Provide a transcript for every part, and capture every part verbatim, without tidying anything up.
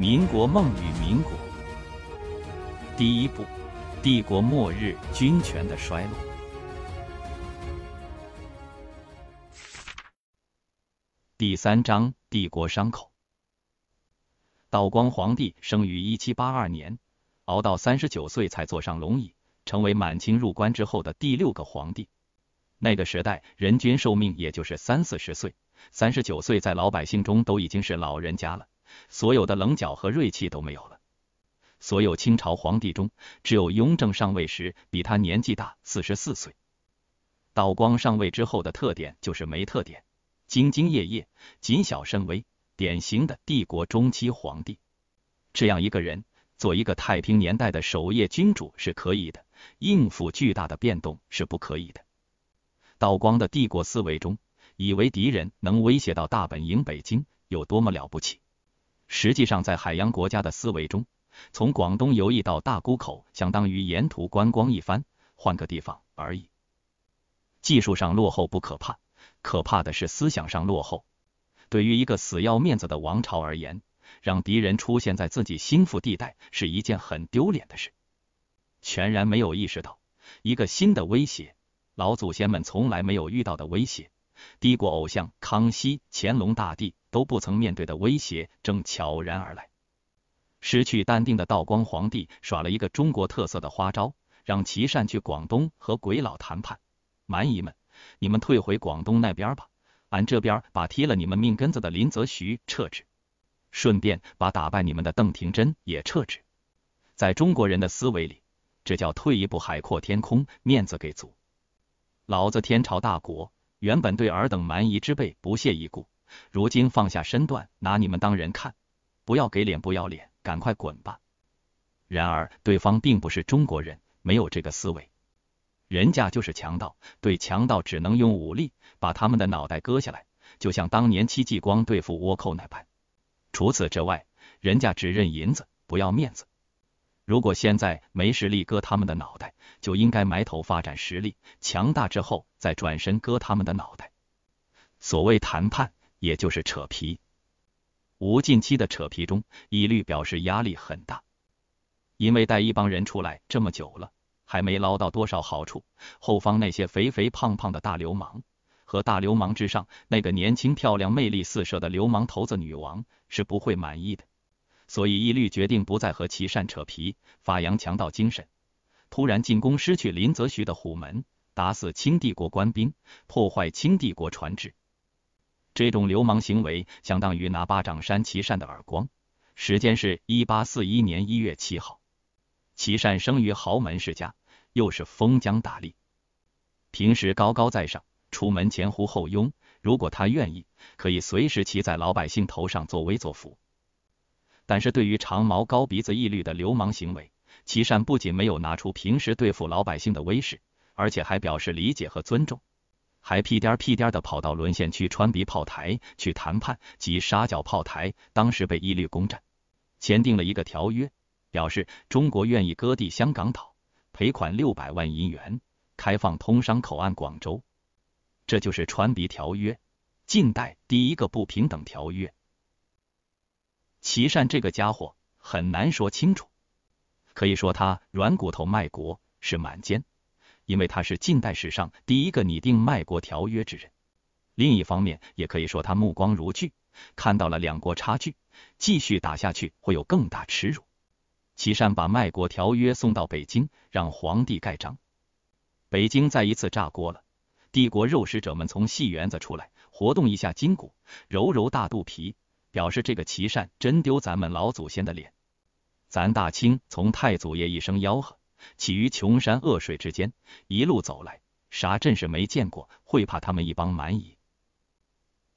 民国梦与民国。第一步，帝国末日，军权的衰落。第三章，帝国伤口。道光皇帝生于一七八二年，熬到三十九岁才坐上龙椅，成为满清入关之后的第六个皇帝。那个时代人均寿命也就是三四十岁，三十九岁在老百姓中都已经是老人家了，所有的棱角和锐气都没有了。所有清朝皇帝中，只有雍正上位时比他年纪大四十四岁。道光上位之后的特点就是没特点，兢兢业业，谨小慎微，典型的帝国中期皇帝。这样一个人做一个太平年代的守夜君主是可以的，应付巨大的变动是不可以的。道光的帝国思维中，以为敌人能威胁到大本营北京有多么了不起，实际上在海洋国家的思维中，从广东游弋到大沽口相当于沿途观光一番，换个地方而已。技术上落后不可怕，可怕的是思想上落后。对于一个死要面子的王朝而言，让敌人出现在自己心腹地带是一件很丢脸的事。全然没有意识到一个新的威胁，老祖先们从来没有遇到的威胁，帝国偶像康熙、乾隆大帝都不曾面对的威胁正悄然而来。失去淡定的道光皇帝耍了一个中国特色的花招，让琦善去广东和鬼佬谈判，蛮夷们，你们退回广东那边吧，俺这边把踢了你们命根子的林则徐撤职，顺便把打败你们的邓廷桢也撤职。在中国人的思维里，这叫退一步海阔天空，面子给足。老子天朝大国，原本对尔等蛮夷之辈不屑一顾，如今放下身段，拿你们当人看，不要给脸不要脸，赶快滚吧。然而对方并不是中国人，没有这个思维，人家就是强盗，对强盗只能用武力，把他们的脑袋割下来，就像当年戚继光对付倭寇那般。除此之外，人家只认银子，不要面子。如果现在没实力割他们的脑袋，就应该埋头发展实力，强大之后再转身割他们的脑袋。所谓谈判，也就是扯皮。无尽期的扯皮中，一律表示压力很大，因为带一帮人出来这么久了，还没捞到多少好处，后方那些肥肥胖胖的大流氓，和大流氓之上那个年轻漂亮魅力四射的流氓头子女王是不会满意的，所以一律决定不再和琦善扯皮，发扬强盗精神，突然进攻失去林则徐的虎门，打死清帝国官兵，破坏清帝国船只。这种流氓行为相当于拿巴掌扇琦善的耳光。时间是一八四一年一月七号。琦善生于豪门世家，又是封疆大吏，平时高高在上，出门前呼后拥，如果他愿意，可以随时骑在老百姓头上作威作福。但是对于长毛高鼻子一律的流氓行为，琦善不仅没有拿出平时对付老百姓的威势，而且还表示理解和尊重，还屁颠屁颠的跑到沦陷区川鼻炮台去谈判及沙角炮台，当时被一律攻占，签订了一个条约，表示中国愿意割地香港岛，赔款六百万银元，开放通商口岸广州。这就是川鼻条约，近代第一个不平等条约。琦善这个家伙很难说清楚，可以说他软骨头卖国是满奸，因为他是近代史上第一个拟定卖国条约之人。另一方面，也可以说他目光如炬，看到了两国差距，继续打下去会有更大耻辱。琦善把卖国条约送到北京，让皇帝盖章。北京再一次炸锅了，帝国肉食者们从戏园子出来，活动一下筋骨，揉揉大肚皮，表示这个琦善真丢咱们老祖先的脸。咱大清从太祖爷一声吆喝，起于穷山恶水之间，一路走来，啥阵势没见过，会怕他们一帮蛮夷？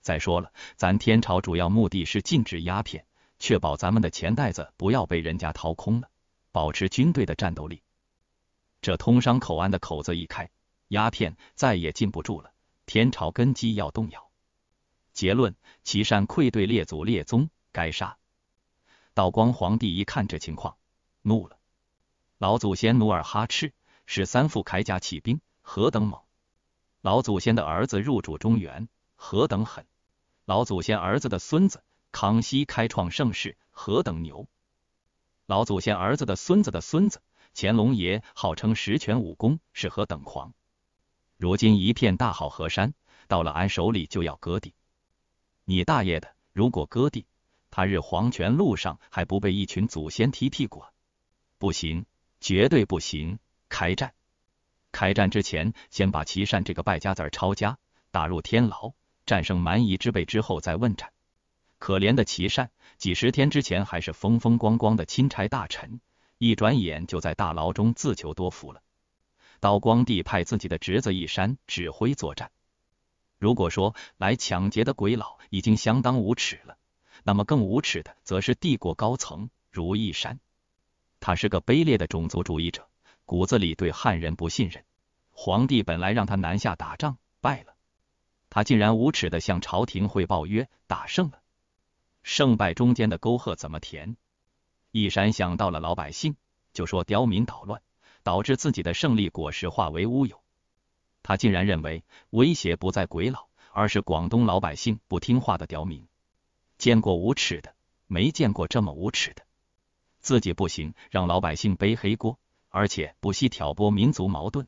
再说了，咱天朝主要目的是禁止鸦片，确保咱们的钱袋子不要被人家掏空了，保持军队的战斗力。这通商口岸的口子一开，鸦片再也禁不住了，天朝根基要动摇。结论，琦善愧对列祖列宗，该杀。道光皇帝一看这情况，怒了。老祖先努尔哈赤是三副铠甲起兵，何等猛！老祖先的儿子入主中原，何等狠！老祖先儿子的孙子康熙开创盛世何等牛！老祖先儿子的孙子的孙子，乾隆爷号称十全武功是何等狂！如今一片大好河山，到了俺手里就要割地。你大爷的，如果割地，他日黄泉路上还不被一群祖先踢屁股啊！不行，绝对不行！开战！开战之前，先把琦善这个败家子儿抄家，打入天牢，战胜蛮夷之辈之后再问斩。可怜的琦善，几十天之前还是风风光光的钦差大臣，一转眼就在大牢中自求多福了。道光帝派自己的侄子奕山指挥作战。如果说来抢劫的鬼佬已经相当无耻了，那么更无耻的则是帝国高层如奕山。他是个卑劣的种族主义者，骨子里对汉人不信任。皇帝本来让他南下打仗，败了，他竟然无耻地向朝廷汇报曰打胜了。胜败中间的沟壑怎么填？奕山想到了老百姓，就说刁民捣乱，导致自己的胜利果实化为乌有。他竟然认为威胁不在鬼佬，而是广东老百姓不听话的刁民。见过无耻的，没见过这么无耻的。自己不行，让老百姓背黑锅，而且不惜挑拨民族矛盾。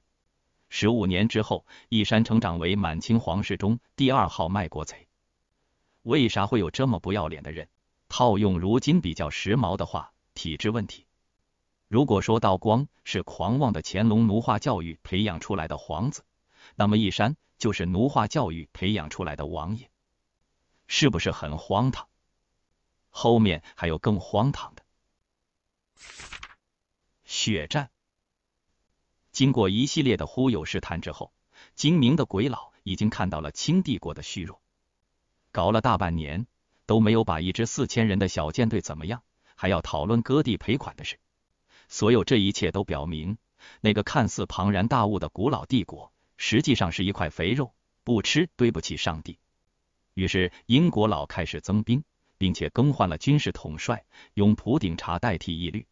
十五年之后，奕山成长为满清皇室中第二号卖国贼。为啥会有这么不要脸的人？套用如今比较时髦的话，体制问题。如果说道光是狂妄的乾隆奴化教育培养出来的皇子，那么奕山就是奴化教育培养出来的王爷。是不是很荒唐？后面还有更荒唐的。血战。经过一系列的忽悠试探之后，精明的鬼佬已经看到了清帝国的虚弱。搞了大半年，都没有把一支四千人的小舰队怎么样，还要讨论割地赔款的事。所有这一切都表明，那个看似庞然大物的古老帝国，实际上是一块肥肉，不吃对不起上帝。于是英国佬开始增兵，并且更换了军事统帅，用普鼎察代替义律。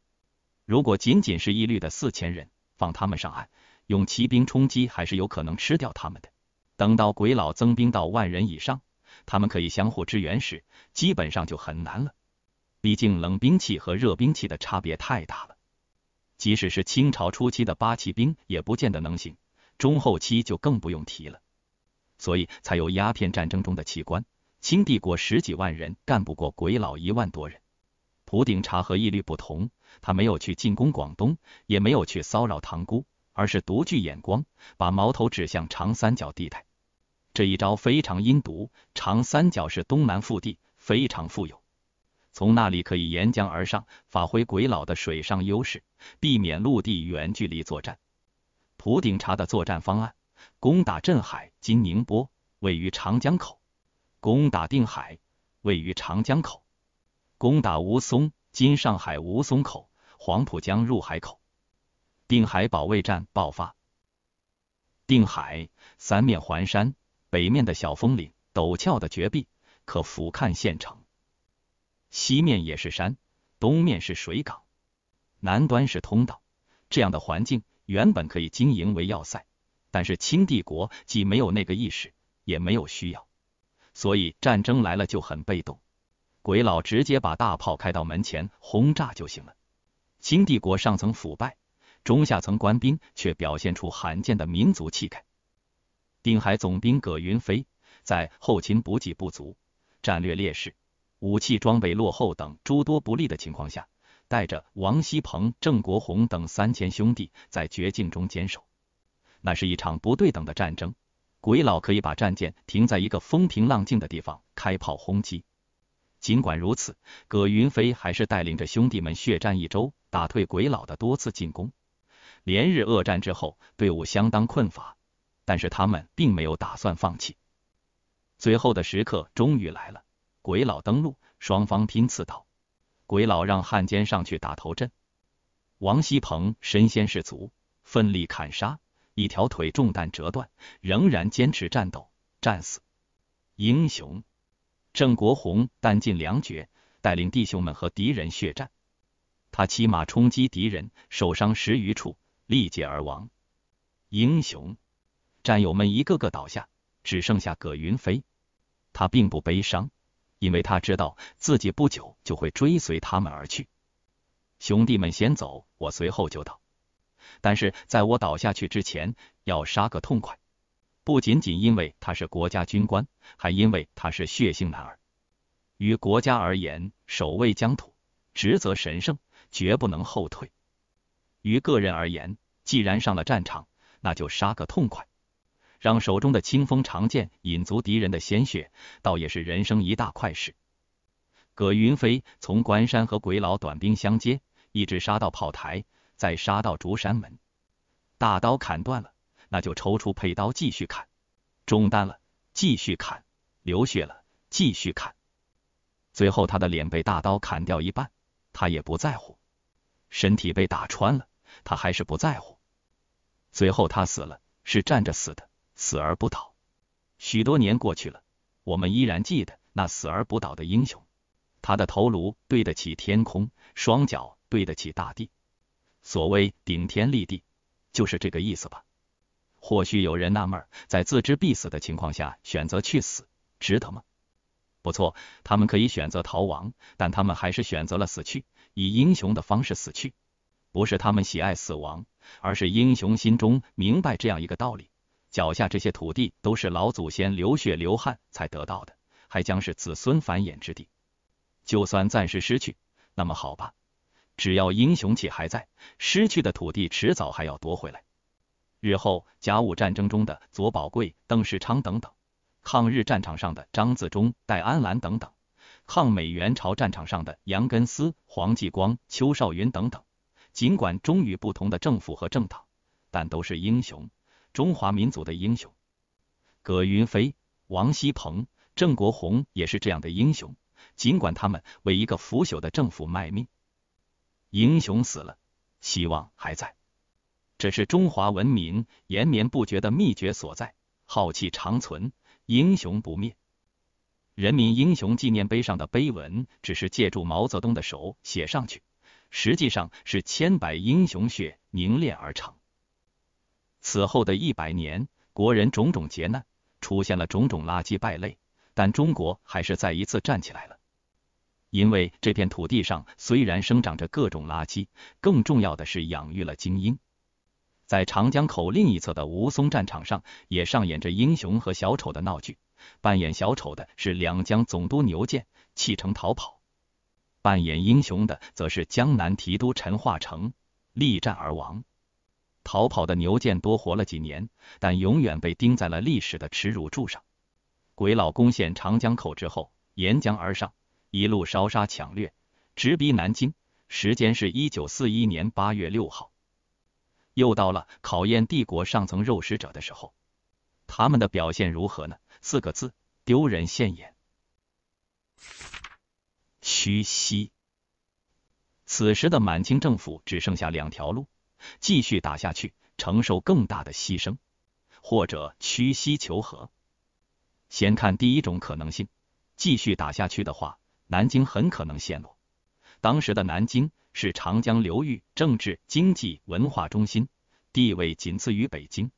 如果仅仅是义律的四千人，放他们上岸，用骑兵冲击还是有可能吃掉他们的。等到鬼佬增兵到万人以上，他们可以相互支援时，基本上就很难了。毕竟冷兵器和热兵器的差别太大了。即使是清朝初期的八旗兵也不见得能行，中后期就更不用提了。所以才有鸦片战争中的奇观，清帝国十几万人干不过鬼佬一万多人。普鼎察和义律不同，他没有去进攻广东，也没有去骚扰塘沽，而是独具眼光，把矛头指向长三角地带。这一招非常阴毒，长三角是东南腹地，非常富有，从那里可以沿江而上，发挥鬼佬的水上优势，避免陆地远距离作战。普鼎察的作战方案：攻打镇海（今宁波），位于长江口；攻打定海，位于长江口；攻打吴淞（今上海吴淞口、黄浦江入海口）。定海保卫战爆发。定海三面环山，北面的小峰岭，陡峭的绝壁，可俯瞰县城；西面也是山，东面是水港，南端是通道。这样的环境原本可以经营为要塞，但是清帝国既没有那个意识，也没有需要，所以战争来了就很被动。鬼佬直接把大炮开到门前轰炸就行了。清帝国上层腐败，中下层官兵却表现出罕见的民族气概。定海总兵葛云飞在后勤补给不足、战略劣势、武器装备落后等诸多不利的情况下，带着王锡鹏、郑国洪等三千兄弟在绝境中坚守。那是一场不对等的战争，鬼佬可以把战舰停在一个风平浪静的地方开炮轰击。尽管如此，葛云飞还是带领着兄弟们血战一周，打退鬼佬的多次进攻。连日恶战之后，队伍相当困乏，但是他们并没有打算放弃。最后的时刻终于来了，鬼佬登陆，双方拼刺刀。鬼佬让汉奸上去打头阵，王锡鹏身先士卒，奋力砍杀，一条腿中弹折断，仍然坚持战斗，战死。英雄！郑国洪弹尽粮绝，带领弟兄们和敌人血战。他骑马冲击敌人，受伤十余处，力竭而亡。英雄！战友们一个个倒下，只剩下葛云飞。他并不悲伤，因为他知道自己不久就会追随他们而去。兄弟们先走，我随后就到。但是在我倒下去之前，要杀个痛快。不仅仅因为他是国家军官，还因为他是血性男儿。于国家而言，守卫疆土，职责神圣，绝不能后退。于个人而言，既然上了战场，那就杀个痛快。让手中的清风长剑引足敌人的鲜血，倒也是人生一大快事。葛云飞从关山和鬼佬短兵相接，一直杀到炮台，再杀到竹山门。大刀砍断了，那就抽出佩刀继续砍；中弹了，继续砍；流血了，继续砍。最后他的脸被大刀砍掉一半，他也不在乎；身体被打穿了，他还是不在乎。最后他死了，是站着死的。死而不倒，许多年过去了，我们依然记得那死而不倒的英雄。他的头颅对得起天空，双脚对得起大地。所谓顶天立地，就是这个意思吧。或许有人纳闷，在自知必死的情况下选择去死，值得吗？不错，他们可以选择逃亡，但他们还是选择了死去，以英雄的方式死去。不是他们喜爱死亡，而是英雄心中明白这样一个道理。脚下这些土地都是老祖先流血流汗才得到的，还将是子孙繁衍之地。就算暂时失去，那么好吧，只要英雄气还在，失去的土地迟早还要夺回来。日后甲午战争中的左宝贵、邓世昌等等，抗日战场上的张自忠、戴安澜等等，抗美援朝战场上的杨根思、黄继光、邱少云等等，尽管忠于不同的政府和政党，但都是英雄。中华民族的英雄，葛云飞、王锡鹏、郑国洪也是这样的英雄，尽管他们为一个腐朽的政府卖命。英雄死了，希望还在，这是中华文明延绵不绝的秘诀所在。浩气长存，英雄不灭。人民英雄纪念碑上的碑文只是借助毛泽东的手写上去，实际上是千百英雄血凝练而成。此后的一百年，国人种种劫难，出现了种种垃圾败类，但中国还是再一次站起来了。因为这片土地上虽然生长着各种垃圾，更重要的是养育了精英。在长江口另一侧的吴淞战场上，也上演着英雄和小丑的闹剧。扮演小丑的是两江总督牛建，弃城逃跑；扮演英雄的则是江南提督陈化成，力战而亡。逃跑的牛建多活了几年，但永远被钉在了历史的耻辱柱上。鬼佬攻陷长江口之后，沿江而上，一路烧杀抢掠，直逼南京，时间是一九四一年八月六号。又到了考验帝国上层肉食者的时候，他们的表现如何呢？四个字，丢人现眼，屈膝。此时的满清政府只剩下两条路，继续打下去，承受更大的牺牲，或者屈膝求和。先看第一种可能性，继续打下去的话，南京很可能陷落。当时的南京是长江流域政治、经济、文化中心，地位仅次于北京。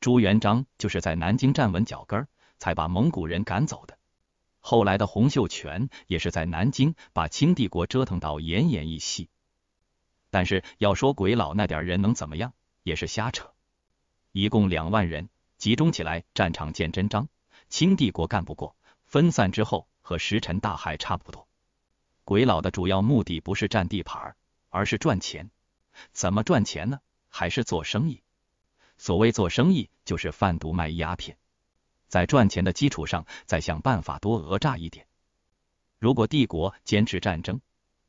朱元璋就是在南京站稳脚跟，才把蒙古人赶走的。后来的洪秀全也是在南京把清帝国折腾到奄奄一息。但是要说鬼佬那点人能怎么样，也是瞎扯。一共两万人集中起来，战场见真章。清帝国干不过，分散之后和石沉大海差不多。鬼佬的主要目的不是占地盘，而是赚钱。怎么赚钱呢？还是做生意。所谓做生意，就是贩毒卖鸦片，在赚钱的基础上再想办法多讹诈一点。如果帝国坚持战争，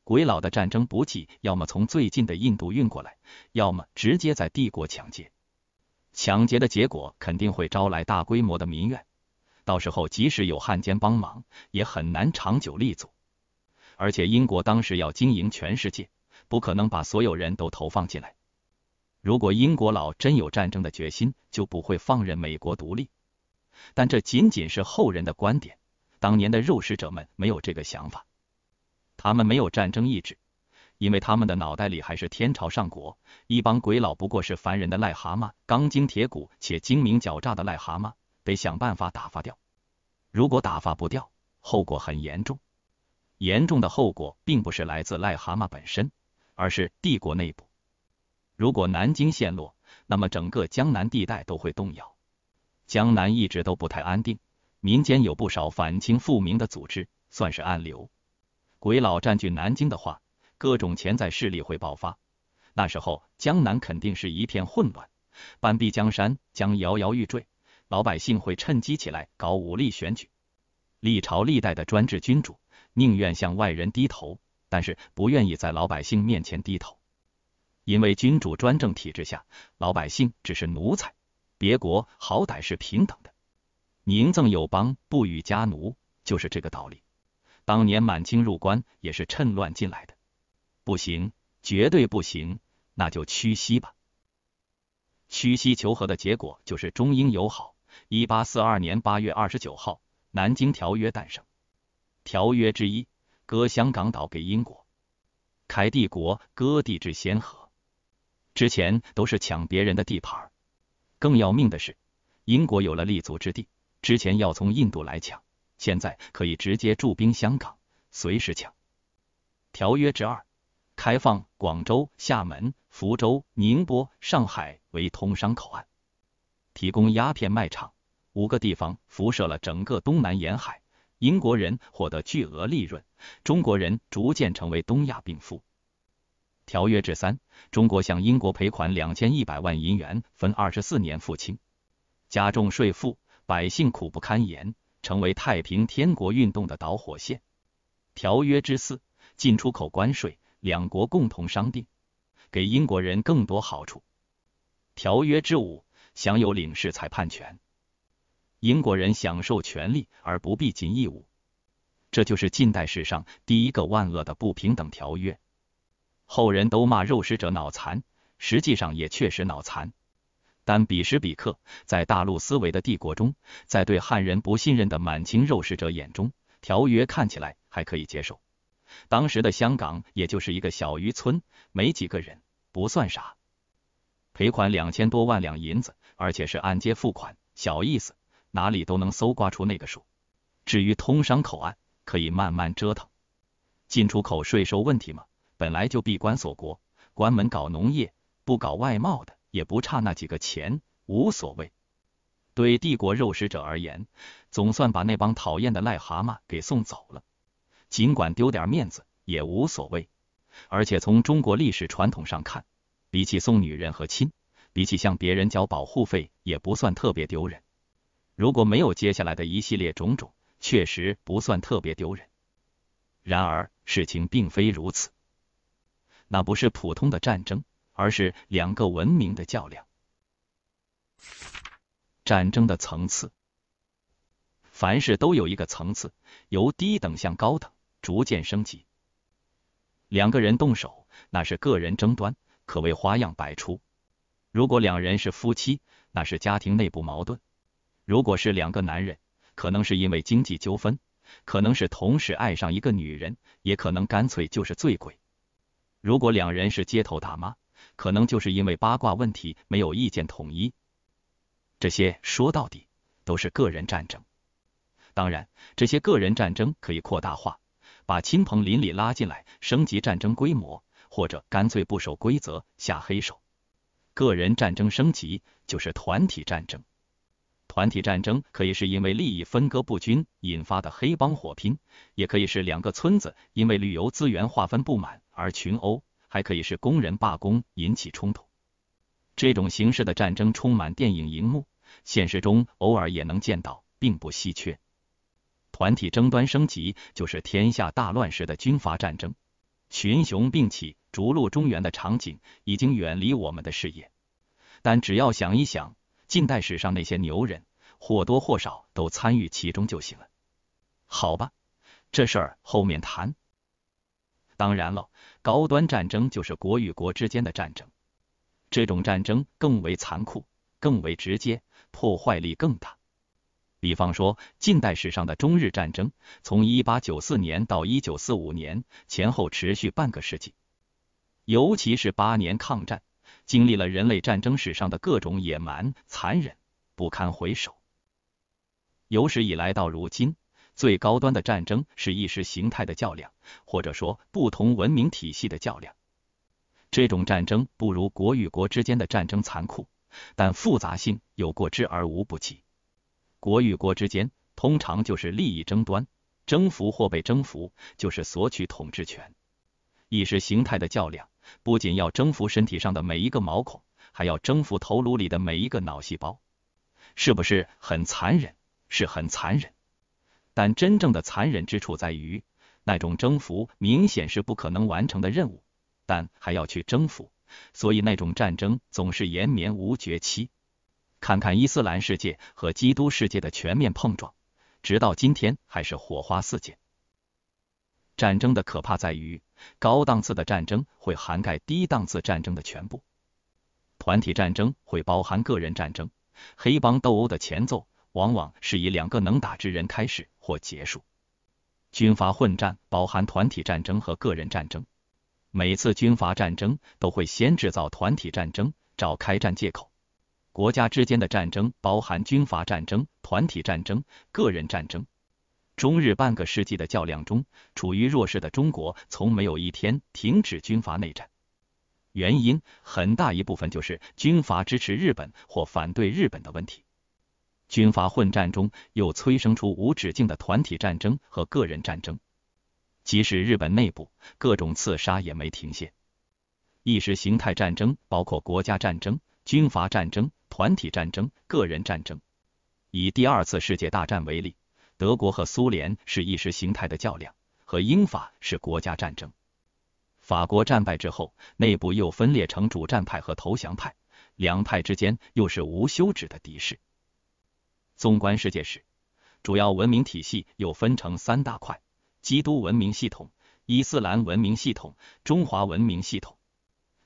鬼佬的战争补给要么从最近的印度运过来，要么直接在帝国抢劫。抢劫的结果肯定会招来大规模的民怨，到时候即使有汉奸帮忙，也很难长久立足。而且英国当时要经营全世界，不可能把所有人都投放进来。如果英国佬真有战争的决心，就不会放任美国独立。但这仅仅是后人的观点，当年的肉食者们没有这个想法。他们没有战争意志，因为他们的脑袋里还是天朝上国。一帮鬼佬不过是凡人的癞蛤蟆，钢筋铁骨且精明狡诈的癞蛤蟆，得想办法打发掉。如果打发不掉，后果很严重。严重的后果并不是来自癞蛤蟆本身，而是帝国内部。如果南京陷落，那么整个江南地带都会动摇。江南一直都不太安定，民间有不少反清复明的组织，算是暗流。鬼佬占据南京的话，各种潜在势力会爆发，那时候江南肯定是一片混乱，半壁江山将摇摇欲坠，老百姓会趁机起来搞武力选举。历朝历代的专制君主宁愿向外人低头，但是不愿意在老百姓面前低头，因为君主专政体制下，老百姓只是奴才，别国好歹是平等的。宁赠友邦，不与家奴，就是这个道理。当年满清入关也是趁乱进来的，不行，绝对不行，那就屈膝吧。屈膝求和的结果就是中英友好。一八四二年八月二十九号，南京条约诞生。条约之一，割香港岛给英国，凯帝国割地之先河。之前都是抢别人的地盘，更要命的是，英国有了立足之地，之前要从印度来抢，现在可以直接驻兵香港，随时抢。条约之二，开放广州、厦门、福州、宁波、上海为通商口岸，提供鸦片卖场，五个地方辐射了整个东南沿海，英国人获得巨额利润，中国人逐渐成为东亚病夫。条约之三，中国向英国赔款两千一百万银元，分二十四年付清，加重税负，百姓苦不堪言，成为太平天国运动的导火线。条约之四，进出口关税，两国共同商定，给英国人更多好处。条约之五，享有领事裁判权，英国人享受权利而不必尽义务。这就是近代史上第一个万恶的不平等条约。后人都骂肉食者脑残，实际上也确实脑残。但彼时彼刻，在大陆思维的帝国中，在对汉人不信任的满清肉食者眼中，条约看起来还可以接受。当时的香港也就是一个小渔村，没几个人，不算啥。赔款两千多万两银子，而且是按揭付款，小意思，哪里都能搜刮出那个数。至于通商口岸，可以慢慢折腾。进出口税收问题嘛，本来就闭关锁国，关门搞农业，不搞外贸的，也不差那几个钱，无所谓。对帝国肉食者而言，总算把那帮讨厌的癞蛤蟆给送走了。尽管丢点面子也无所谓，而且从中国历史传统上看，比起送女人和亲，比起向别人交保护费，也不算特别丢人。如果没有接下来的一系列种种，确实不算特别丢人。然而事情并非如此，那不是普通的战争，而是两个文明的较量。战争的层次，凡事都有一个层次，由低等向高等逐渐升级。两个人动手，那是个人争端，可谓花样百出。如果两人是夫妻，那是家庭内部矛盾。如果是两个男人，可能是因为经济纠纷，可能是同时爱上一个女人，也可能干脆就是醉鬼。如果两人是街头大妈，可能就是因为八卦问题没有意见统一。这些说到底都是个人战争。当然，这些个人战争可以扩大化，把亲朋邻里拉进来，升级战争规模，或者干脆不守规则，下黑手。个人战争升级就是团体战争。团体战争可以是因为利益分割不均引发的黑帮火拼，也可以是两个村子因为旅游资源划分不满而群殴，还可以是工人罢工引起冲突。这种形式的战争充满电影荧幕，现实中偶尔也能见到，并不稀缺。团体争端升级就是天下大乱时的军阀战争，群雄并起，逐鹿中原的场景已经远离我们的视野。但只要想一想，近代史上那些牛人或多或少都参与其中就行了。好吧，这事儿后面谈。当然了，高端战争就是国与国之间的战争，这种战争更为残酷，更为直接，破坏力更大。比方说，近代史上的中日战争，从一八九四年到一九四五年，前后持续半个世纪。尤其是八年抗战，经历了人类战争史上的各种野蛮、残忍，不堪回首。有史以来到如今，最高端的战争是意识形态的较量，或者说不同文明体系的较量。这种战争不如国与国之间的战争残酷，但复杂性有过之而无不及。国与国之间通常就是利益争端，征服或被征服就是索取统治权。意识形态的较量不仅要征服身体上的每一个毛孔，还要征服头颅里的每一个脑细胞。是不是很残忍？是很残忍。但真正的残忍之处在于，那种征服明显是不可能完成的任务，但还要去征服，所以那种战争总是延绵无绝期。看看伊斯兰世界和基督世界的全面碰撞，直到今天还是火花四溅。战争的可怕在于，高档次的战争会涵盖低档次战争的全部，团体战争会包含个人战争，黑帮斗殴的前奏往往是以两个能打之人开始或结束。军阀混战包含团体战争和个人战争，每次军阀战争都会先制造团体战争，找开战借口。国家之间的战争包含军阀战争、团体战争、个人战争。中日半个世纪的较量中，处于弱势的中国从没有一天停止军阀内战。原因很大一部分就是军阀支持日本或反对日本的问题。军阀混战中又催生出无止境的团体战争和个人战争，即使日本内部各种刺杀也没停歇。意识形态战争包括国家战争、军阀战争、团体战争、个人战争。以第二次世界大战为例，德国和苏联是意识形态的较量，和英法是国家战争。法国战败之后，内部又分裂成主战派和投降派，两派之间又是无休止的敌视。纵观世界史，主要文明体系又分成三大块：基督文明系统、伊斯兰文明系统、中华文明系统。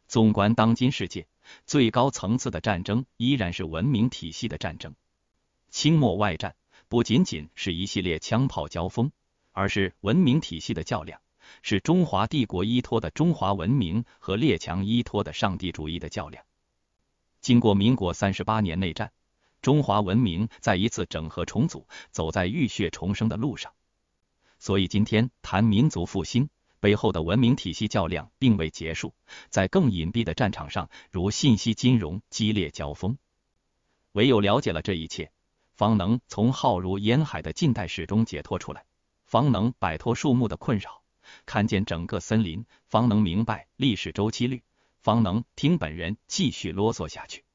纵观当今世界，最高层次的战争依然是文明体系的战争。清末外战不仅仅是一系列枪炮交锋，而是文明体系的较量，是中华帝国依托的中华文明和列强依托的上帝主义的较量。经过民国三十八年内战，中华文明再一次整合重组，走在浴血重生的路上。所以今天谈民族复兴背后的文明体系较量并未结束，在更隐蔽的战场上，如信息金融激烈交锋。唯有了解了这一切，方能从浩如烟海的近代史中解脱出来，方能摆脱树木的困扰，看见整个森林，方能明白历史周期律，方能听本人继续啰嗦下去。